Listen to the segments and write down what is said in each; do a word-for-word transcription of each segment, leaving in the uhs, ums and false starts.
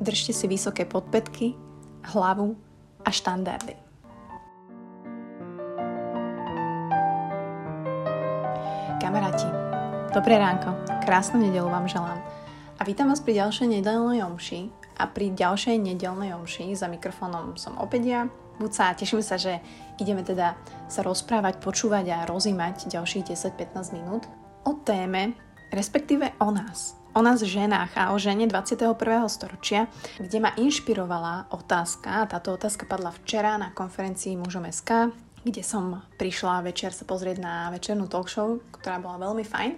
držte si vysoké podpätky, hlavu a štandardy. Kamaráti, dobré ránko, krásnu nedeľu vám želám. A vítam vás pri ďalšej nedeľnej omši a pri ďalšej nedeľnej omši za mikrofónom som opäť ja, Buca, a teším sa, že ideme teda sa rozprávať, počúvať a rozímať ďalších desať pätnásť minút o téme, respektíve o nás. O nás ženách a o žene dvadsiateho prvého storočia, kde ma inšpirovala otázka, a táto otázka padla včera na konferencii Mužom es ká, kde som prišla večer sa pozrieť na večernú talk show, ktorá bola veľmi fajn.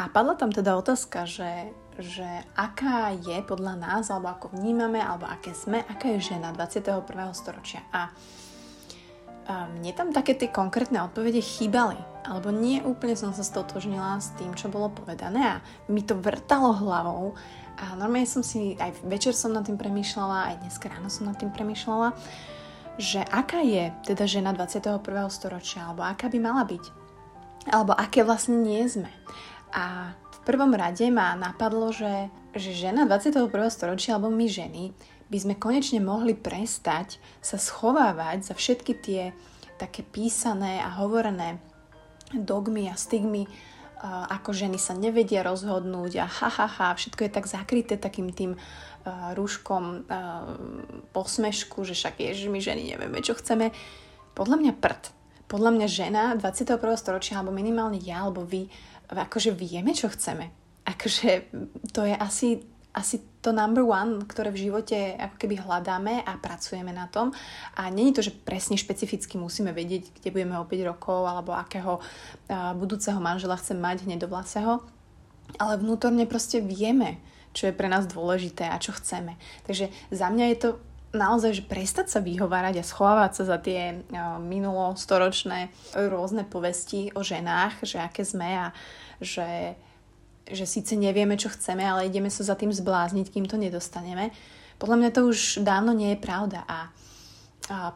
A padla tam teda otázka, že, že aká je podľa nás, alebo ako vnímame, alebo aké sme, aká je žena dvadsiateho prvého storočia. A, a mne tam také tie konkrétne odpovede chýbali, alebo nie úplne som sa stotožnila s tým, čo bolo povedané, a mi to vrtalo hlavou. A normálne som si, aj večer som nad tým premýšľala, aj dnes ráno som nad tým premýšľala, že aká je teda žena dvadsiateho prvého storočia, alebo aká by mala byť, alebo aké vlastne nie sme. A v prvom rade ma napadlo, že, že žena dvadsiateho prvého storočia, alebo my ženy, by sme konečne mohli prestať sa schovávať za všetky tie také písané a hovorené dogmy a stigmy, ako ženy sa nevedia rozhodnúť a ha, ha, ha, všetko je tak zakryté takým tým uh, rúškom uh, posmešku, že však ježiš, my ženy nevieme, čo chceme. Podľa mňa prd. Podľa mňa žena dvadsiateho prvého storočia, alebo minimálne ja, alebo vy, akože vieme, čo chceme. Akože to je asi, asi to number one, ktoré v živote ako keby hľadáme a pracujeme na tom. A nie je to, že presne špecificky musíme vedieť, kde budeme o päť rokov, alebo akého budúceho manžela chcem mať, hnedovlasého. Ale vnútorne proste vieme, čo je pre nás dôležité a čo chceme. Takže za mňa je to naozaj, že prestať sa vyhovárať a schovávať sa za tie minulostoročné rôzne povesti o ženách, že aké sme a že, že síce nevieme, čo chceme, ale ideme sa za tým zblázniť, kým to nedostaneme. Podľa mňa to už dávno nie je pravda. A, a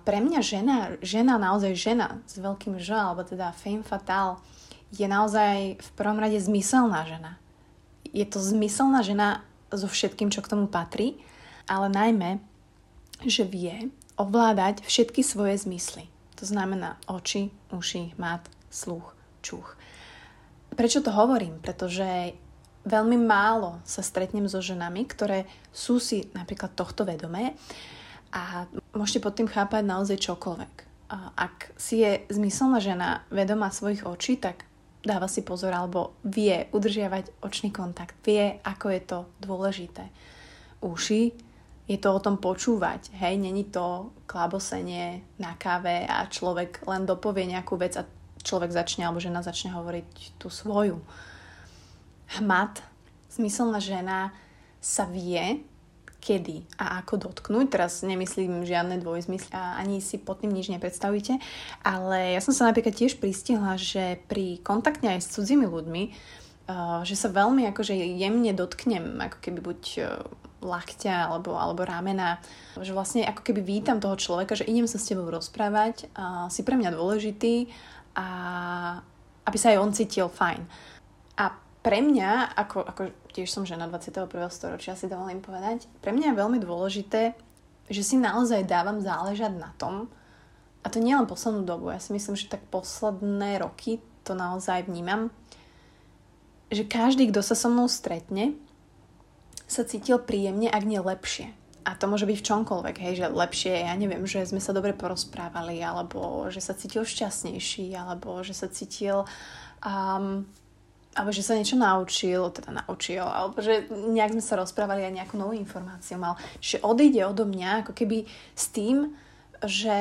pre mňa žena, žena naozaj žena s veľkým Ž, alebo teda femme fatale, je naozaj v prvom rade zmyselná žena. Je to zmyselná žena so všetkým, čo k tomu patrí, ale najmä že vie ovládať všetky svoje zmysly. To znamená oči, uši, mat, sluch, čuch. Prečo to hovorím? Pretože veľmi málo sa stretnem so ženami, ktoré sú si napríklad tohto vedomé a môžete pod tým chápať naozaj čokoľvek. Ak si je zmyselná žena vedomá svojich očí, tak dáva si pozor alebo vie udržiavať očný kontakt. Vie, ako je to dôležité. Uši, je to o tom počúvať, hej, není to klábosenie na káve a človek len dopovie nejakú vec a človek začne, alebo žena začne hovoriť tú svoju. Hmat, zmyselná žena sa vie, kedy a ako dotknúť, teraz nemyslím žiadne dvojzmysly a ani si pod tým nič nepredstavíte, ale ja som sa napríklad tiež pristihla, že pri kontakte aj s cudzými ľuďmi, že sa veľmi akože jemne dotknem, ako keby buď lakťa alebo, alebo ramena, že vlastne ako keby vítam toho človeka, že idem sa s tebou rozprávať, a si pre mňa dôležitý a aby sa aj on cítil fajn. A pre mňa, ako, ako tiež som žena dvadsiateho prvého storočia, si dovolím povedať, pre mňa je veľmi dôležité, že si naozaj dávam záležať na tom, a to nie len poslednú dobu, ja si myslím, že tak posledné roky to naozaj vnímam, že každý, kto sa so mnou stretne, sa cítil príjemne, ak nie lepšie. A to môže byť v čomkoľvek, hej, že lepšie, ja neviem, že sme sa dobre porozprávali, alebo že sa cítil šťastnejší, alebo že sa cítil, um, alebo že sa niečo naučil, teda naučil, alebo že nejak sme sa rozprávali a nejakú novú informáciu mal. Že odíde odo mňa ako keby s tým, že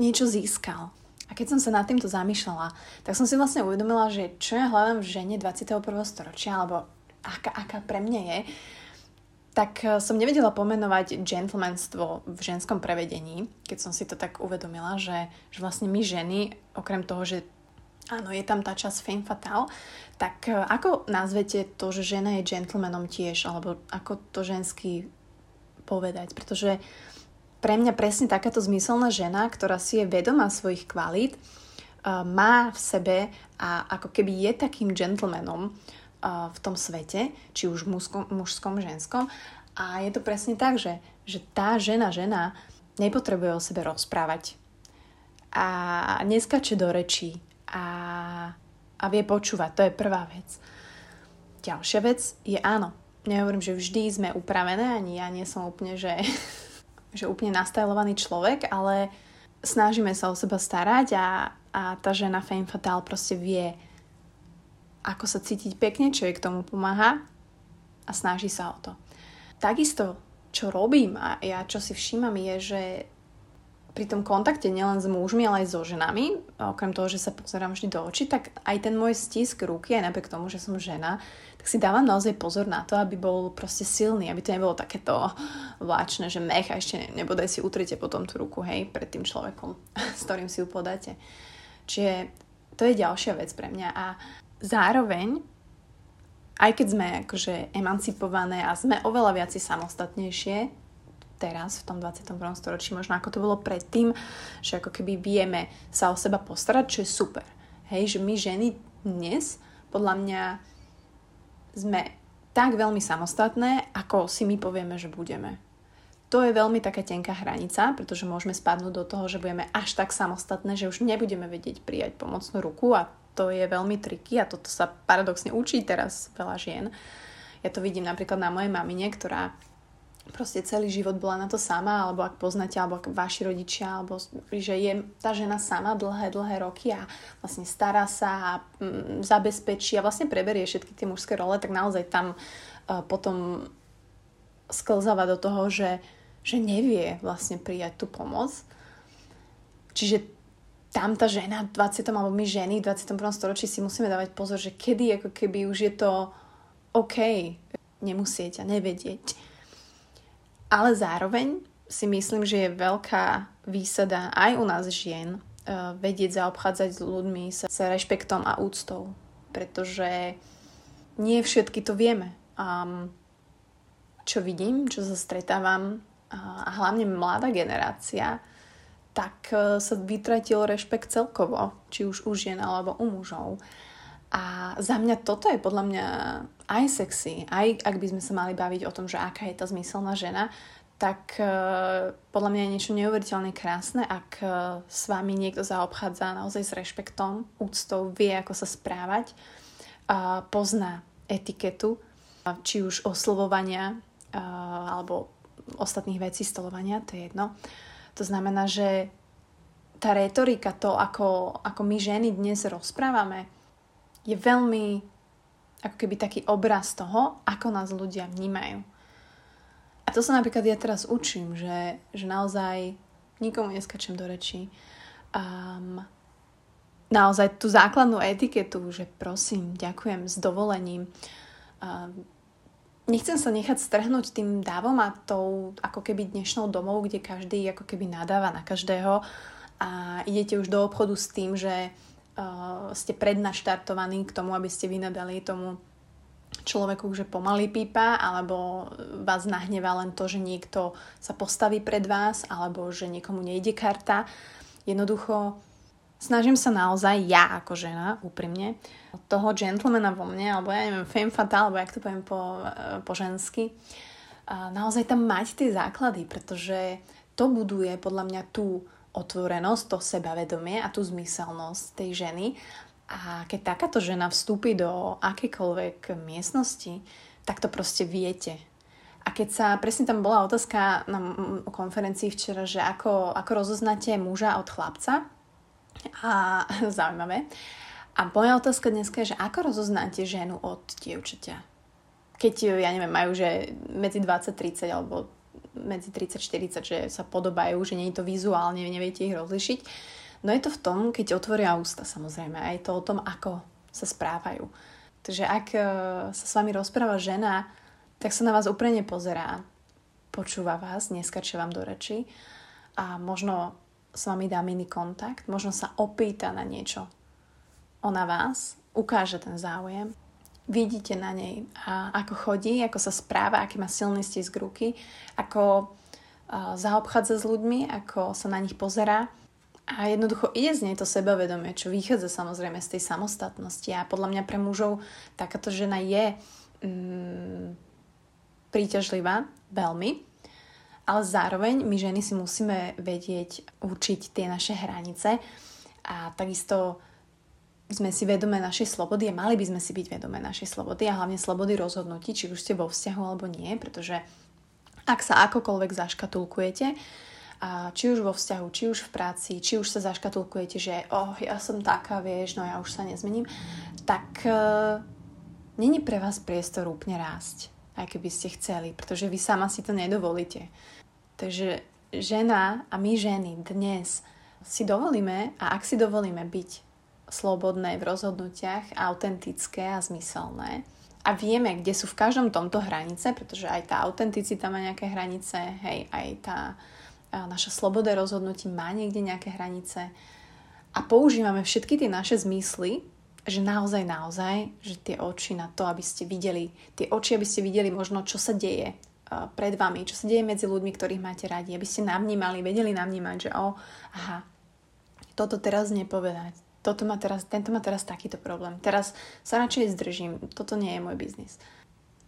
niečo získal. A keď som sa nad týmto zamýšľala, tak som si vlastne uvedomila, že čo ja hľadám v žene dvadsiateho prvého storočia, alebo aká, aká pre mňa je, tak som nevedela pomenovať gentlemanstvo v ženskom prevedení, keď som si to tak uvedomila, že, že vlastne my ženy, okrem toho, že áno, je tam tá časť femme fatale, tak ako nazvete to, že žena je gentlemanom tiež, alebo ako to žensky povedať, pretože pre mňa presne takáto zmyselná žena, ktorá si je vedomá svojich kvalít, má v sebe a ako keby je takým gentlemanom v tom svete, či už mužskom, mužskom ženskom, A je to presne tak, že, že tá žena, žena nepotrebuje o sebe rozprávať. A neskače do rečí a, a vie počúvať. To je prvá vec. Ďalšia vec je áno. Nehovorím, že vždy sme upravené, ani ja nie som úplne, že, že úplne nastajlovaný človek, ale snažíme sa o seba starať a, a tá žena femme fatale proste vie, ako sa cítiť pekne, čo jej k tomu pomáha a snaží sa o to. Takisto, čo robím a ja čo si všímam je, že pri tom kontakte nielen s mužmi, ale aj so ženami, okrem toho, že sa pozerám vždy do očí, tak aj ten môj stisk ruky, aj napriek tomu, že som žena, tak si dávam naozaj pozor na to, aby bol proste silný, aby to nebolo takéto vláčne, že mech a ešte ne, nebodaj si utrite potom tú ruku, hej, pred tým človekom, s ktorým si ju podáte. Čiže to je ďalšia vec pre mňa a zároveň aj keď sme akože emancipované a sme oveľa viac samostatnejšie teraz v tom dvadsiatom prvom storočí, možno ako to bolo predtým, že ako keby vieme sa o seba postarať, čo je super. Hej, že my ženy dnes podľa mňa sme tak veľmi samostatné, ako si my povieme, že budeme. To je veľmi taká tenká hranica, pretože môžeme spadnúť do toho, že budeme až tak samostatné, že už nebudeme vedieť prijať pomocnú ruku a to je veľmi triky a toto sa paradoxne učí teraz veľa žien. Ja to vidím napríklad na mojej mamine, ktorá proste celý život bola na to sama, alebo ak poznáte, alebo ak vaši rodičia, alebo že je tá žena sama dlhé, dlhé roky a vlastne stará sa a mm, zabezpečí a vlastne preberie všetky tie mužské role, tak naozaj tam uh, potom sklzáva do toho, že, že nevie vlastne prijať tú pomoc. Čiže tam tá žena v dvadsiatom alebo my ženy v dvadsiatom prvom storočí si musíme dávať pozor, že kedy ako keby už je to OK nemusieť a nevedieť. Ale zároveň si myslím, že je veľká výsada aj u nás žien vedieť zaobchádzať s ľuďmi sa, sa rešpektom a úctou, pretože nie všetky to vieme. Um, čo vidím, čo sa stretávam a hlavne mladá generácia, tak sa vytratil rešpekt celkovo, či už u žien alebo u mužov. A za mňa toto je podľa mňa aj sexy. Aj ak by sme sa mali baviť o tom, že aká je tá zmyselná žena, tak uh, podľa mňa je niečo neuveriteľne krásne, ak uh, s vami niekto zaobchádza naozaj s rešpektom, úctou, vie, ako sa správať, uh, pozná etiketu, uh, či už oslovovania uh, alebo ostatných vecí stolovania, to je jedno. To znamená, že tá retorika, to, ako, ako my ženy dnes rozprávame, je veľmi ako keby taký obraz toho, ako nás ľudia vnímajú. A to sa napríklad ja teraz učím, že, že naozaj nikomu neskačem do rečí. Um, naozaj tú základnú etiketu, že prosím, ďakujem, s dovolením. Um, Nechcem sa nechať strhnúť tým dávom a tou ako keby dnešnou domov, kde každý ako keby nadáva na každého a idete už do obchodu s tým, že uh, ste prednaštartovaní k tomu, aby ste vynadali tomu človeku, že pomaly pípa, alebo vás nahnevá len to, že niekto sa postaví pred vás, alebo že niekomu nejde karta. Jednoducho snažím sa naozaj, ja ako žena, úprimne, toho gentlemana vo mne, alebo ja neviem, femme fatale, alebo jak to poviem po, po žensky, naozaj tam mať tie základy, pretože to buduje podľa mňa tú otvorenosť, to sebavedomie a tú zmyselnosť tej ženy. A keď takáto žena vstúpi do akékoľvek miestnosti, tak to proste viete. A keď sa, presne tam bola otázka na konferencii včera, že ako, ako rozoznáte muža od chlapca, a zaujímavé. A moja otázka dneska je, že ako rozoznáte ženu od dievčaťa? Keď, ja neviem, majú, že medzi dvadsať tridsať alebo medzi tridsať štyridsať, že sa podobajú, že nie je to vizuálne, neviete ich rozlišiť. No je to v tom, keď otvoria ústa, samozrejme. A je to o tom, ako sa správajú. Takže ak sa s vami rozpráva žena, tak sa na vás úprimne pozerá. Počúva vás, neskače vám do reči. A možno s vami dá iný kontakt, možno sa opýta na niečo. Ona vás ukáže ten záujem, vidíte na nej, a ako chodí, ako sa správa, aký má silný stisk ruky, ako uh, zaobchádza s ľuďmi, ako sa na nich pozerá. A jednoducho ide z nej to sebavedomie, čo vychádza samozrejme z tej samostatnosti. A podľa mňa pre mužov takáto žena je mm, príťažlivá, veľmi. Ale zároveň my ženy si musíme vedieť určiť tie naše hranice a takisto sme si vedomé našej slobody a mali by sme si byť vedomé našej slobody a hlavne slobody rozhodnutí, či už ste vo vzťahu alebo nie, pretože ak sa akokoľvek zaškatulkujete, a či už vo vzťahu, či už v práci, či už sa zaškatulkujete, že oh, ja som taká, vieš, no ja už sa nezmením, tak uh, není pre vás priestor úplne rásť, aj keby ste chceli, pretože vy sama si to nedovolíte. Takže žena a my ženy dnes si dovolíme, a ak si dovolíme byť slobodné v rozhodnutiach, autentické a zmyselné, a vieme, kde sú v každom tomto hranice, pretože aj tá autenticita má nejaké hranice, hej, aj tá naša sloboda rozhodnutí má niekde nejaké hranice, a používame všetky tie naše zmysly, že naozaj, naozaj, že tie oči na to, aby ste videli, tie oči, aby ste videli možno, čo sa deje pred vami, čo sa deje medzi ľuďmi, ktorých máte radi, aby ste navnímali, vedeli navnímať, že o, aha, toto teraz nepovedať. Toto má teraz, tento má teraz takýto problém. Teraz sa radšej zdržím. Toto nie je môj biznis.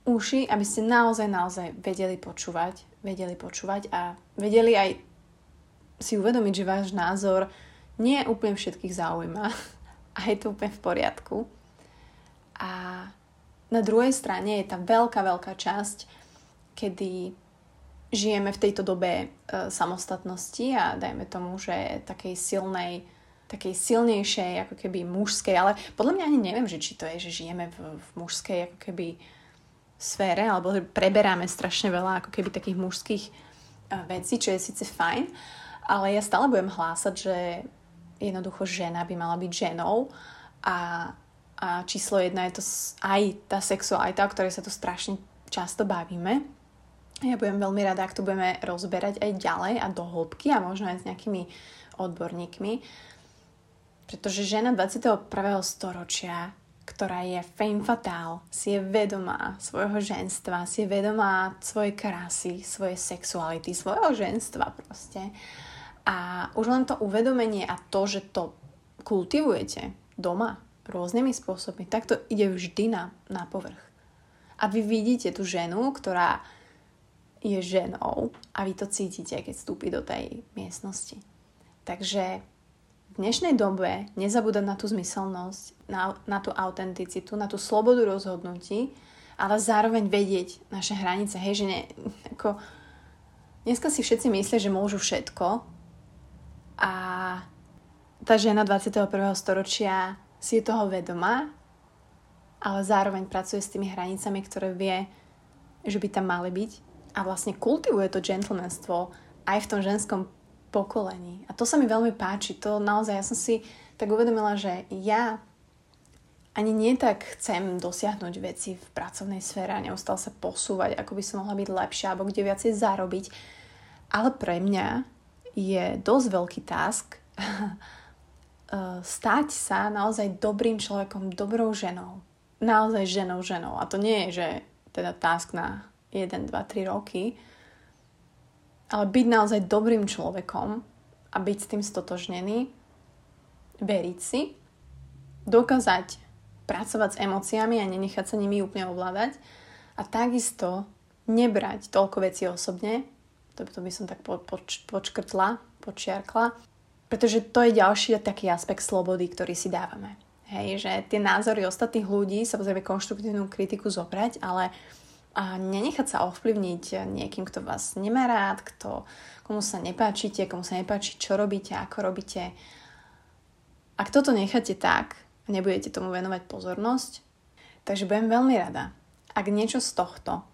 Uši, aby ste naozaj, naozaj vedeli počúvať. Vedeli počúvať a vedeli aj si uvedomiť, že váš názor nie úplne všetkých zaujíma. A je to úplne v poriadku. A na druhej strane je tá veľká, veľká časť, kedy žijeme v tejto dobe e, samostatnosti a dajme tomu, že takej silnej takej silnejšej, ako keby mužskej, ale podľa mňa ani neviem, že či to je, že žijeme v, v mužskej ako keby sfére, alebo preberáme strašne veľa ako keby takých mužských vecí, čo je síce fajn, ale ja stále budem hlásať, že jednoducho žena by mala byť ženou a, a číslo jedna je to aj tá sexualita, o ktorej sa tu strašne často bavíme. Ja budem veľmi rada, ak to budeme rozberať aj ďalej a do hĺbky a možno aj s nejakými odborníkmi. Pretože žena dvadsiateho prvého storočia, ktorá je femme fatale, si je vedomá svojho ženstva, si je vedomá svojej krásy, svojej sexuality, svojho ženstva proste. A už len to uvedomenie a to, že to kultivujete doma rôznymi spôsobmi, tak to ide vždy na, na povrch. A vy vidíte tú ženu, ktorá je ženou a vy to cítite, keď vstúpi do tej miestnosti. Takže v dnešnej dobe nezabúdať na tú zmyselnosť, na, na tú autenticitu, na tú slobodu rozhodnutí, ale zároveň vedieť naše hranice. Hej, že ne, ako, dneska si všetci myslia, že môžu všetko a tá žena dvadsiateho prvého storočia si je toho vedomá, ale zároveň pracuje s tými hranicami, ktoré vie, že by tam mali byť, a vlastne kultivuje to gentlemanstvo aj v tom ženskom pokolení. A to sa mi veľmi páči. To naozaj, ja som si tak uvedomila, že ja ani nie tak chcem dosiahnuť veci v pracovnej sfére a neustále sa posúvať, ako by som mohla byť lepšia alebo kde viacej zarobiť. Ale pre mňa je dosť veľký task stať sa naozaj dobrým človekom, dobrou ženou. Naozaj ženou, ženou. A to nie je, že teda task na jeden, dva, tri roky, ale byť naozaj dobrým človekom a byť s tým stotožnený, veriť si, dokázať pracovať s emóciami a nenechať sa nimi úplne ovládať a takisto nebrať toľko vecí osobne, to by som tak po, poč, počkrtla, počiarkla, pretože to je ďalší taký aspekt slobody, ktorý si dávame. Hej, že tie názory ostatných ľudí, samozrejme konštruktívnu kritiku zobrať, ale a nenechať sa ovplyvniť niekým, kto vás nemá rád, kto, komu sa nepáčite, komu sa nepáči, čo robíte, ako robíte. Ak toto necháte tak, nebudete tomu venovať pozornosť. Takže budem veľmi rada, ak niečo z tohto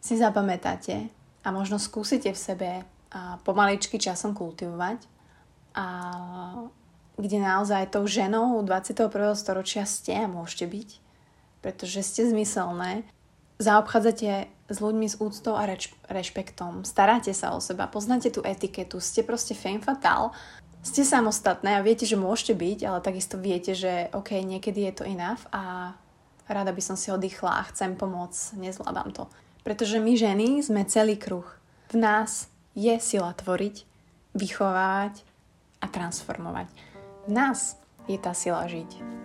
si zapamätáte a možno skúsite v sebe pomaličky časom kultivovať, a kde naozaj tou ženou dvadsiateho prvého storočia ste a môžete byť, pretože ste zmyselné. Zaobchádzate s ľuďmi s úctou a reč- rešpektom, staráte sa o seba, poznáte tú etiketu, ste proste femme fatale, ste samostatné a viete, že môžete byť, ale takisto viete, že ok, niekedy je to enough a rada by som si oddychla a chcem pomôcť, nezvládam to. Pretože my ženy sme celý kruh. V nás je sila tvoriť, vychovávať a transformovať. V nás je tá sila žiť.